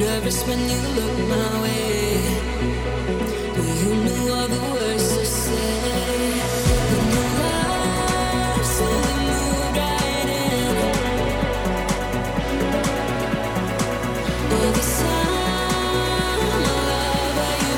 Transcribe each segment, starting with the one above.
nervous when you look my way. Well, you knew all the words to say. When the love slowly moved right in, all this time, my love, where you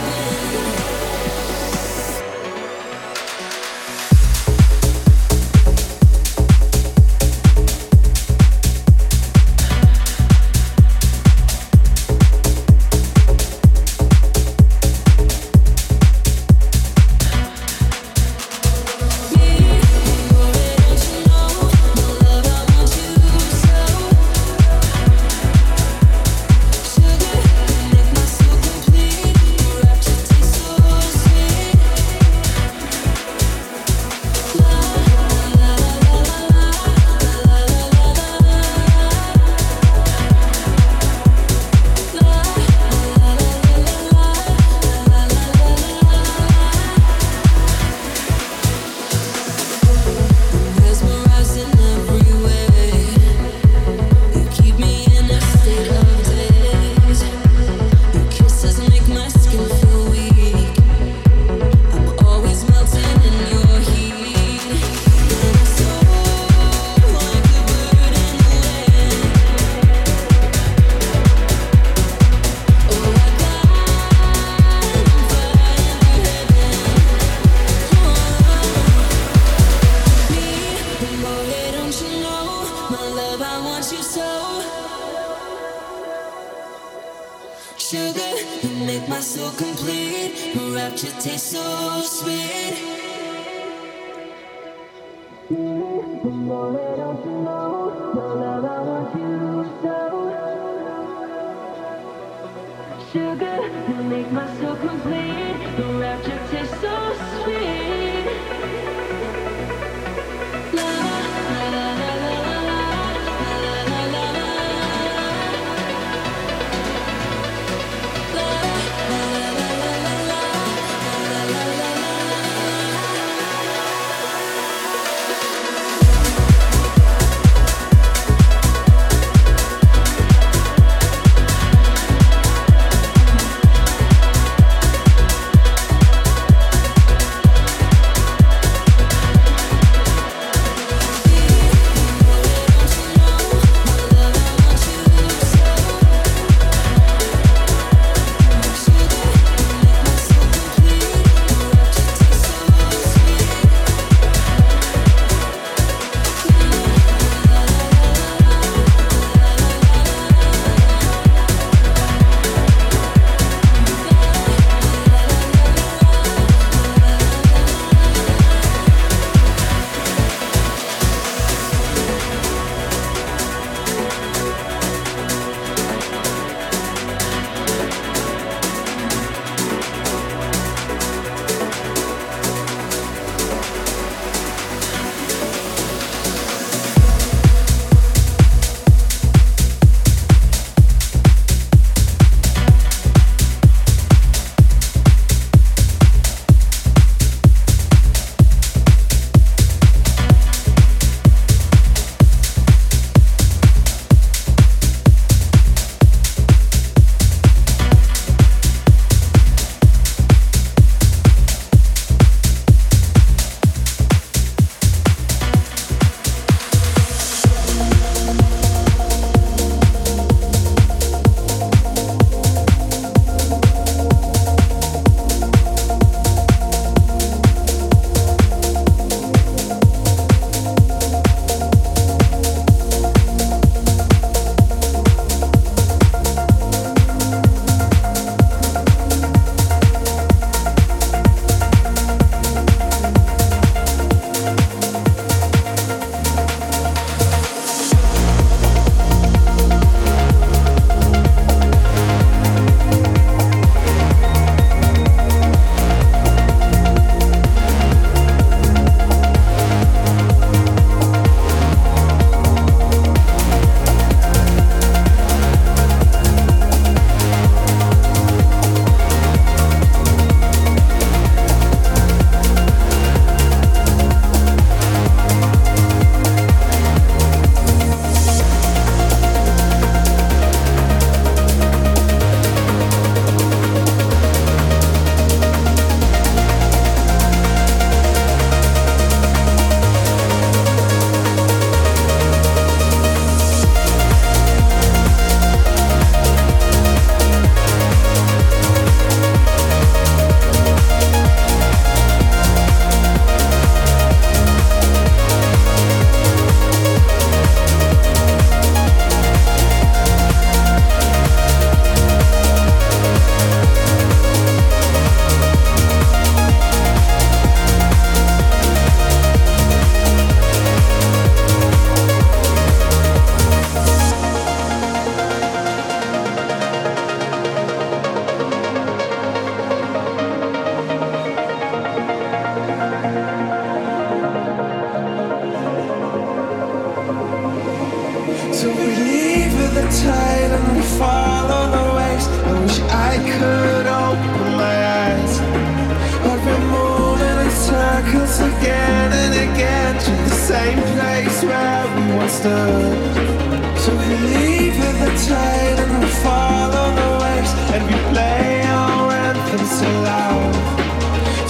understood. So we leave with the tide and we follow the waves, and we play our anthems so loud.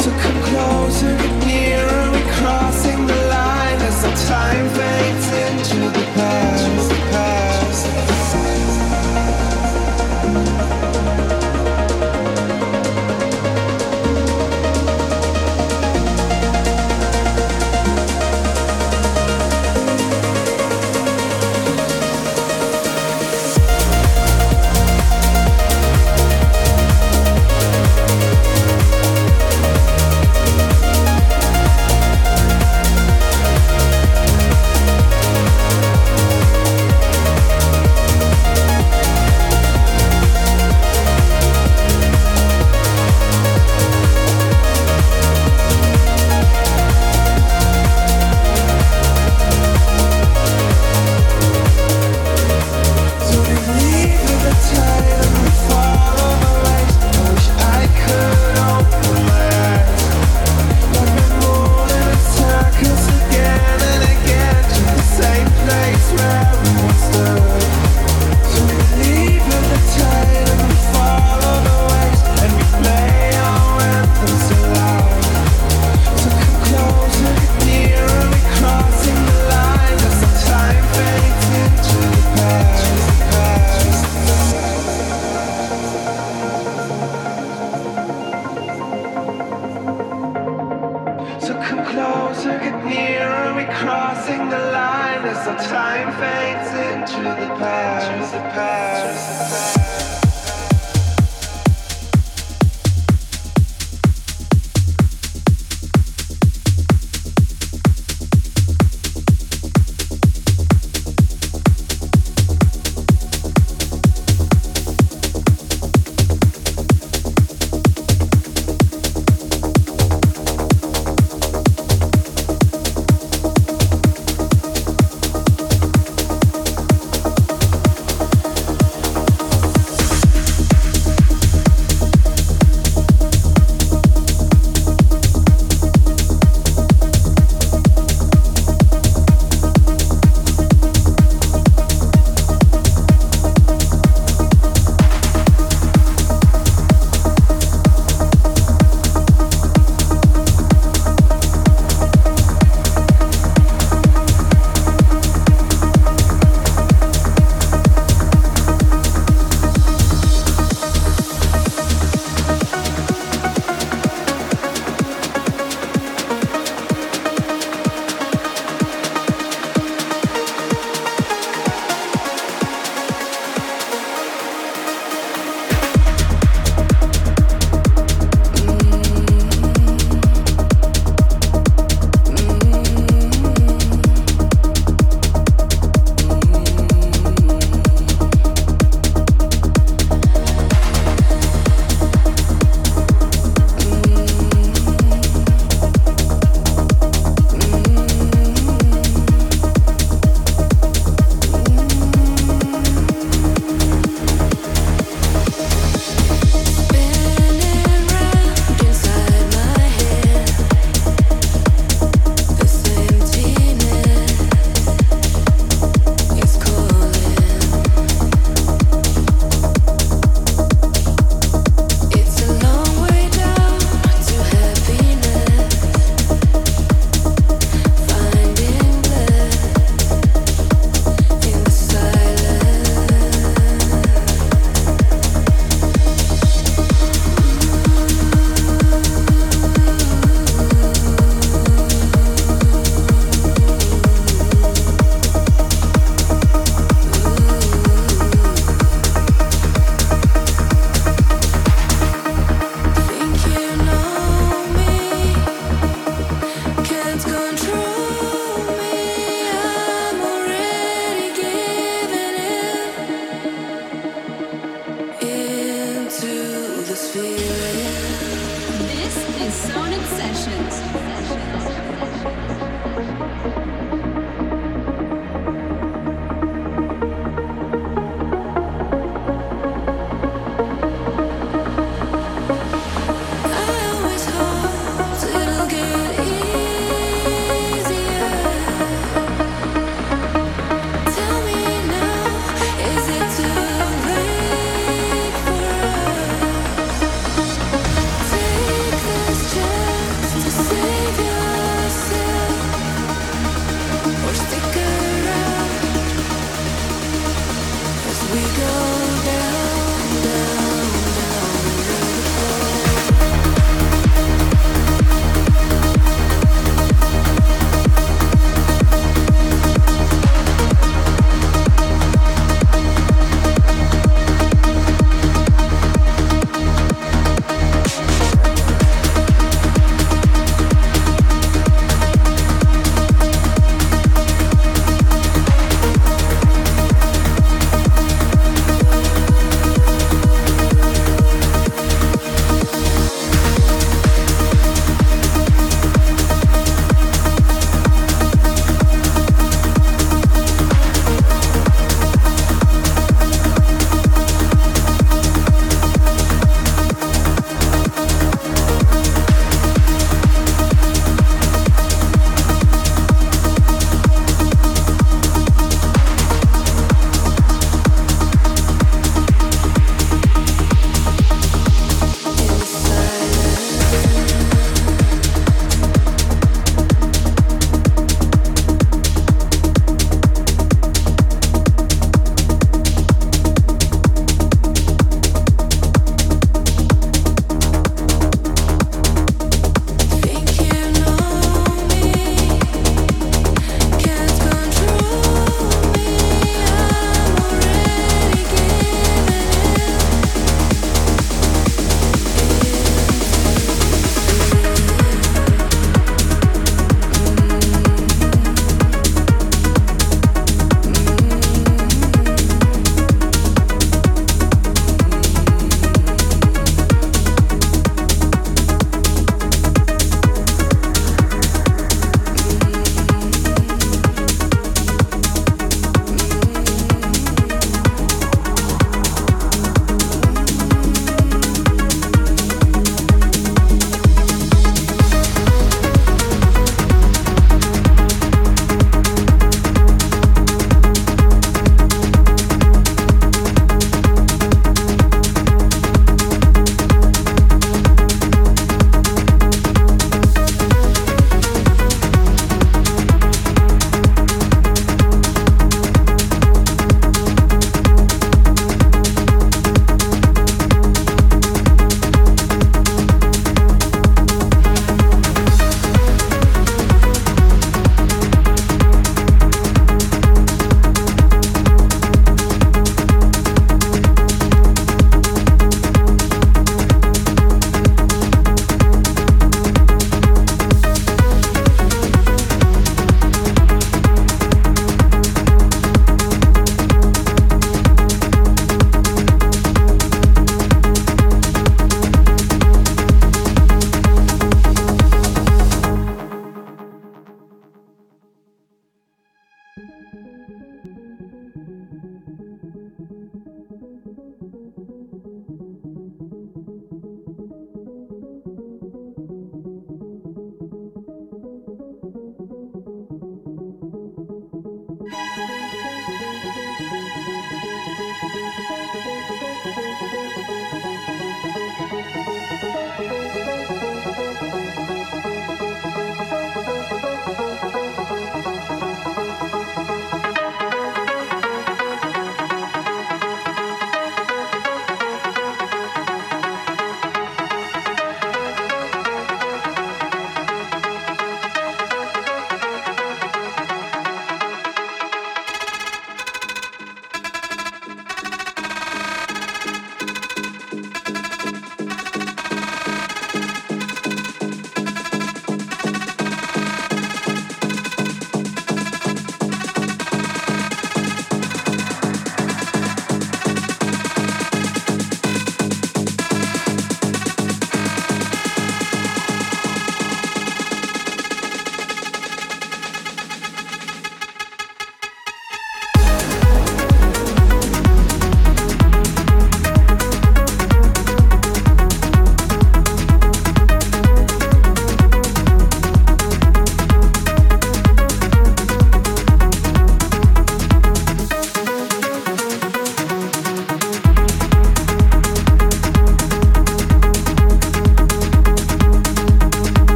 So come closer, get nearer, we're crossing the line as the time fades into the past.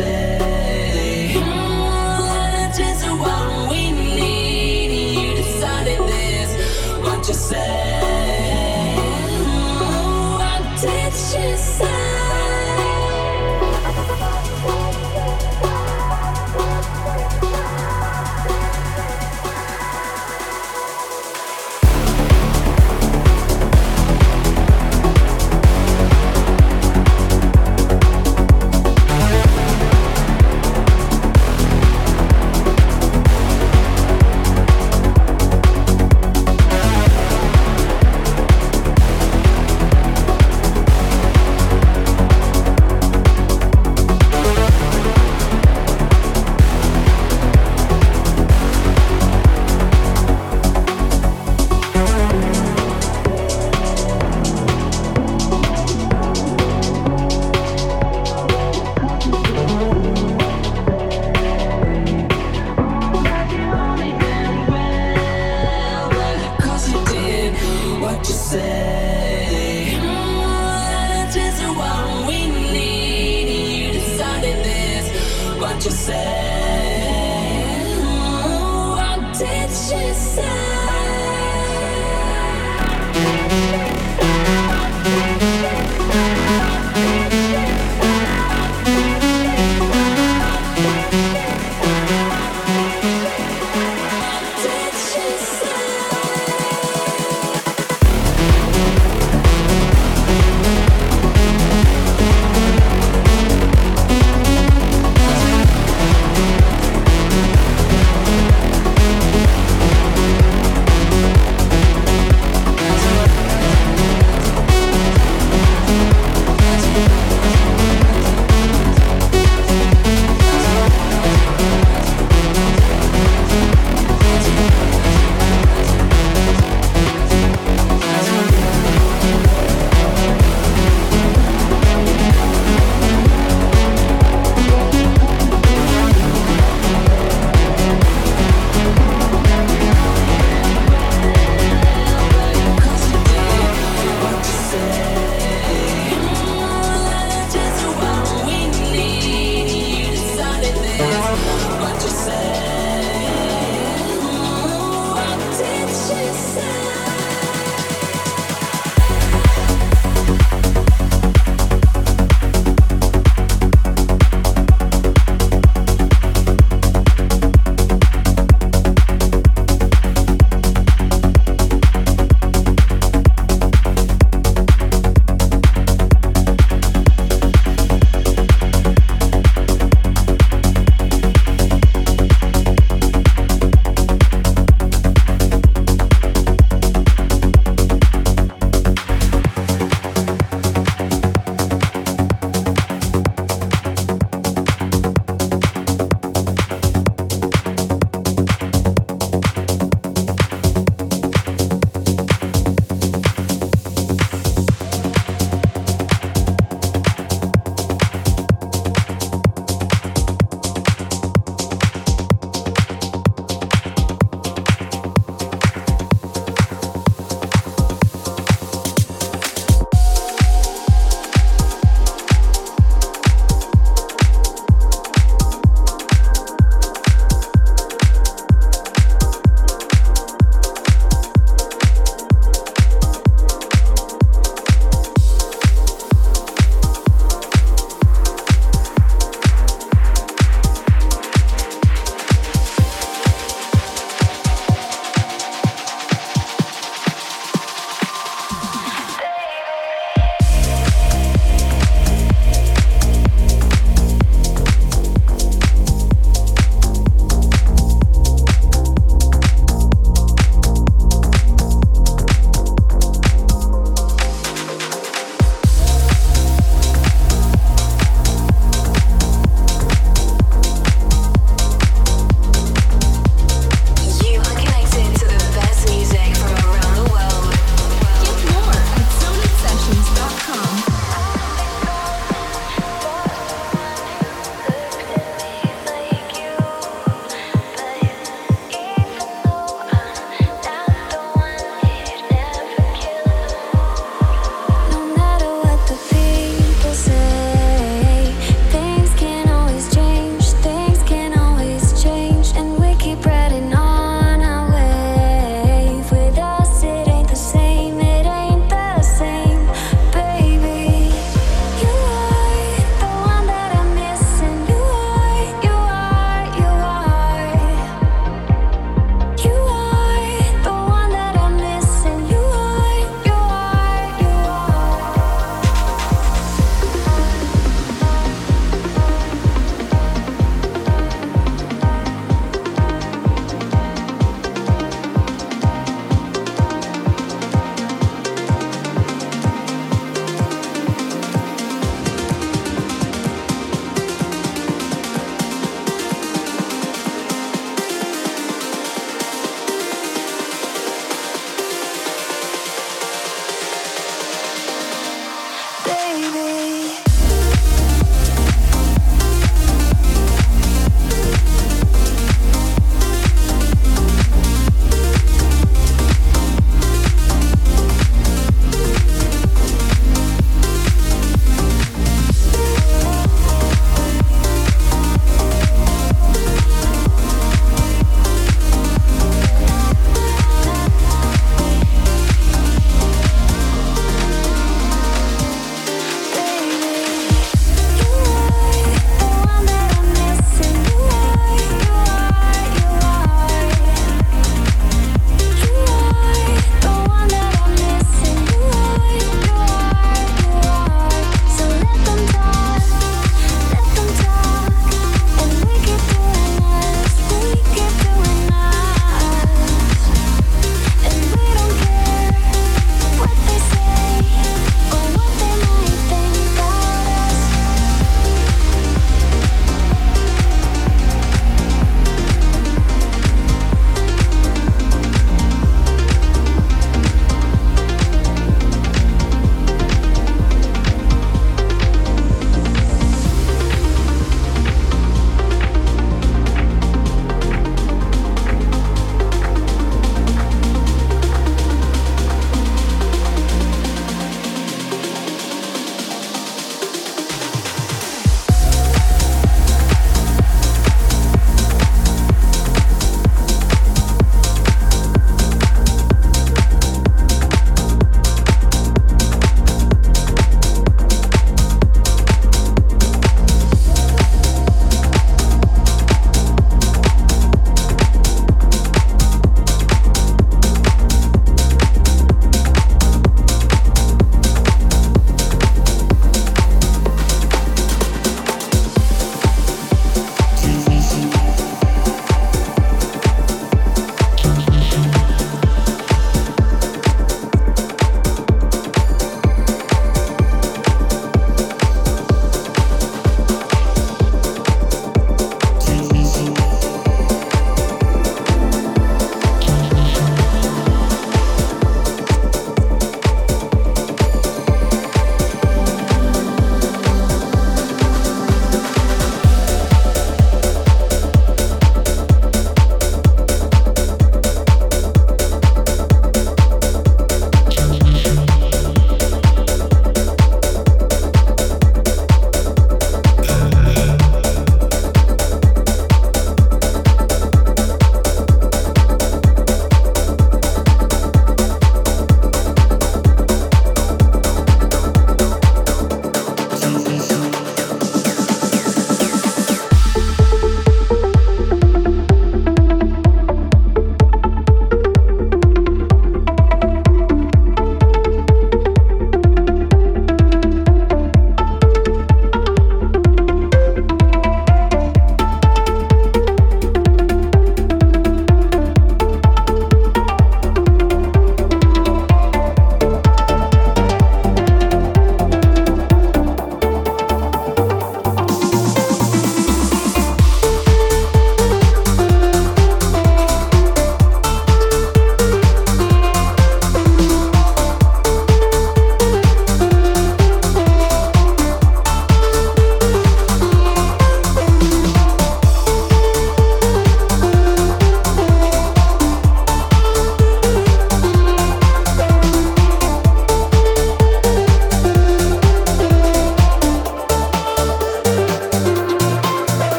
say that is the one we need. You decided this, what you say? What did she say?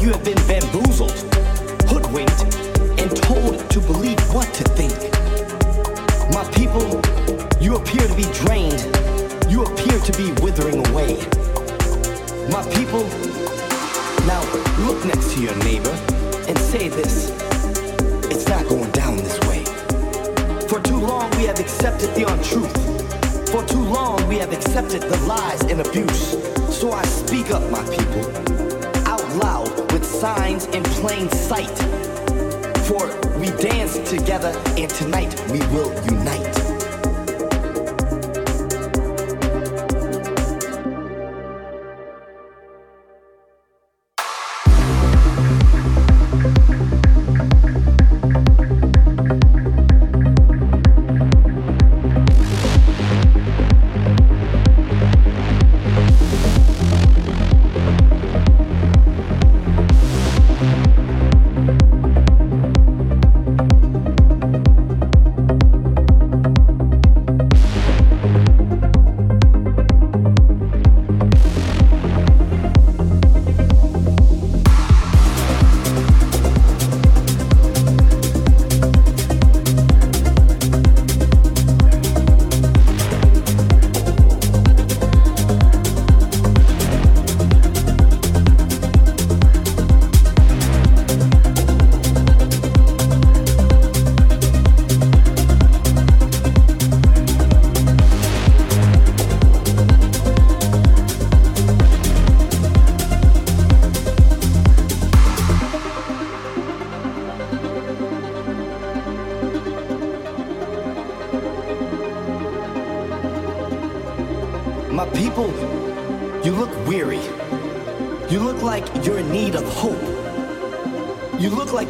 you have been bamboozled, hoodwinked, and told to believe what to think. My people, you appear to be drained. You appear to be withering away. My people, now look next to your neighbor and say this: it's not going down this way. For too long we have accepted the untruth. For too long we have accepted the lies and abuse. So I speak up, my people, out loud with signs in plain sight. For we dance together and tonight we will unite.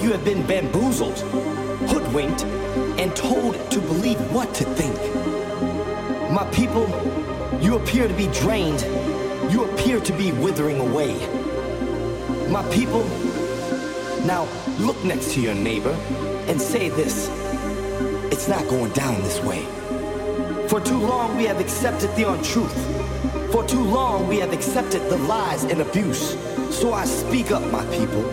You have been bamboozled, hoodwinked, and told to believe what to think. My people, you appear to be drained. You appear to be withering away. My people, now look next to your neighbor and say this: it's not going down this way. For too long we have accepted the untruth. For too long we have accepted the lies and abuse. So I speak up, my people,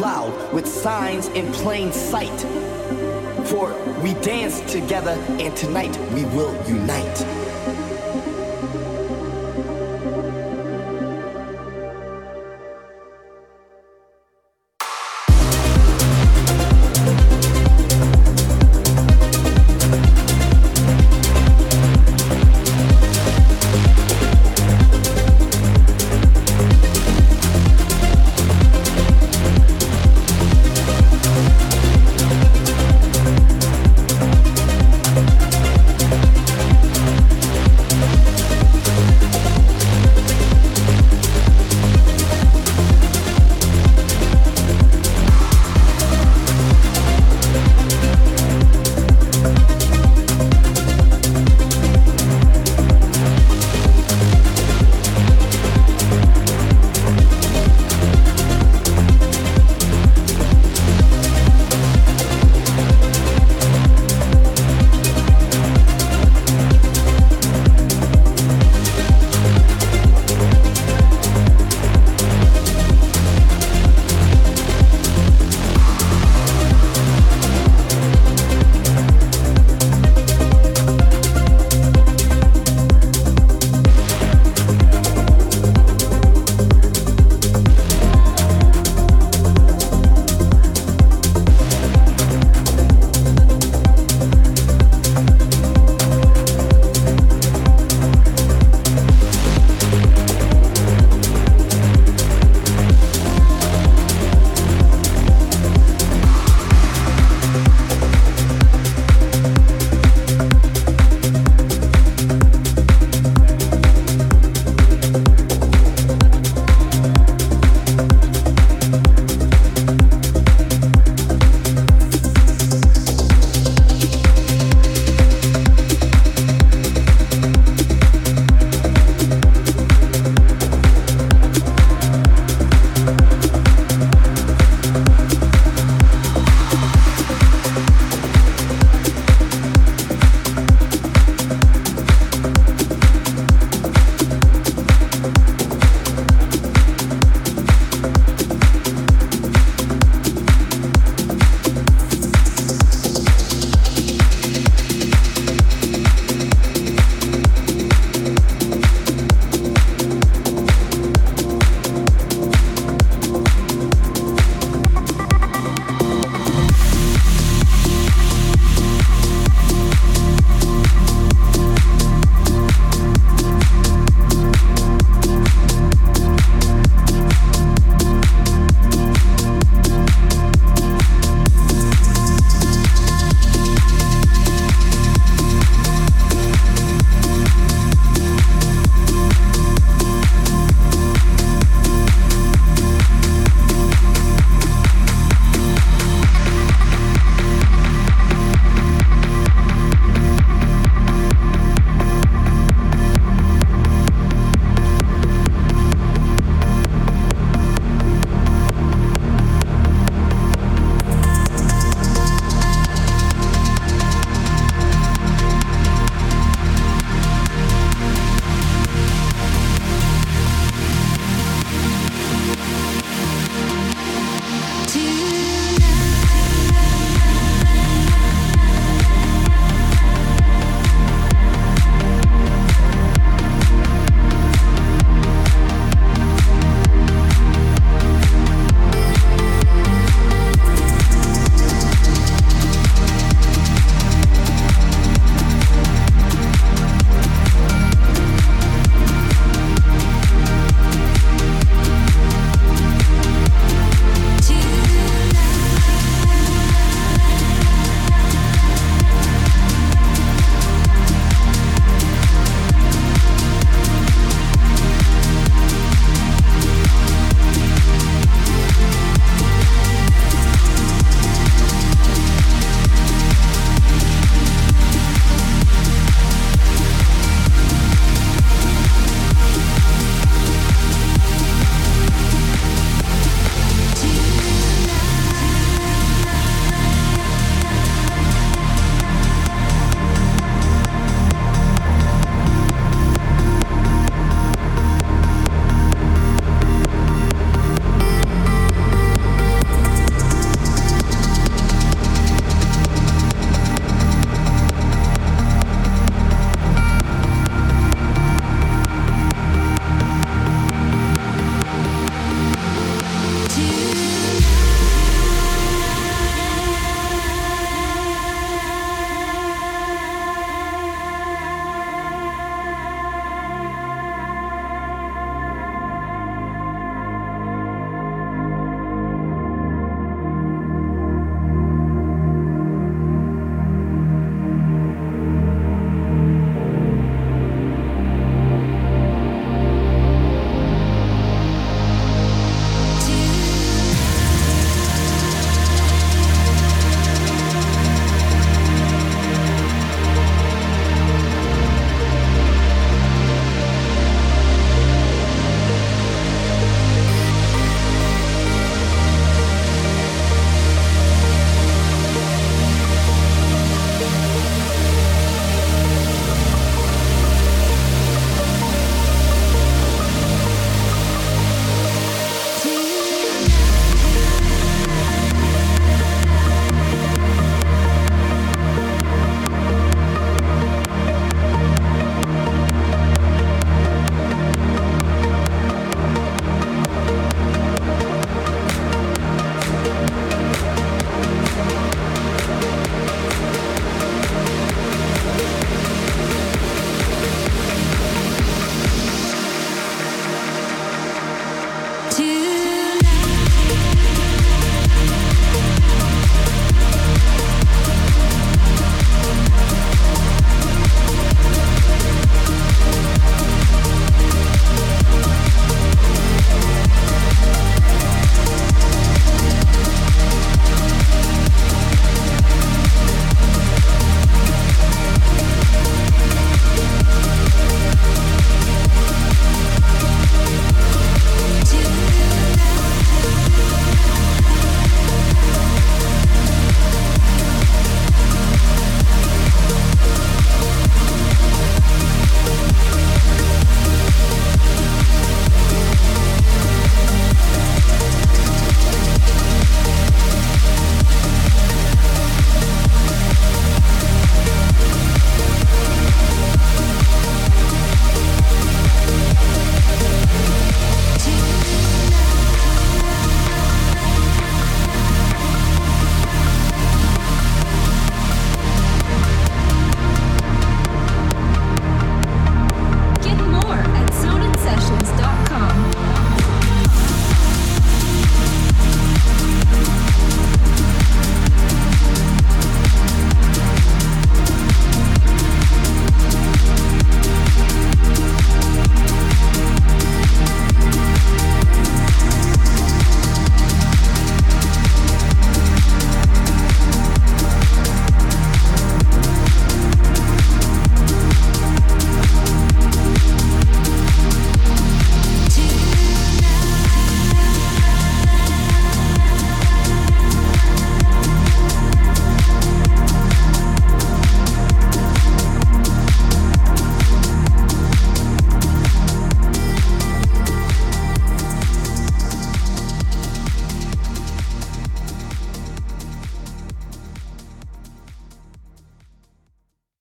loud with signs in plain sight. For we dance together and tonight we will unite.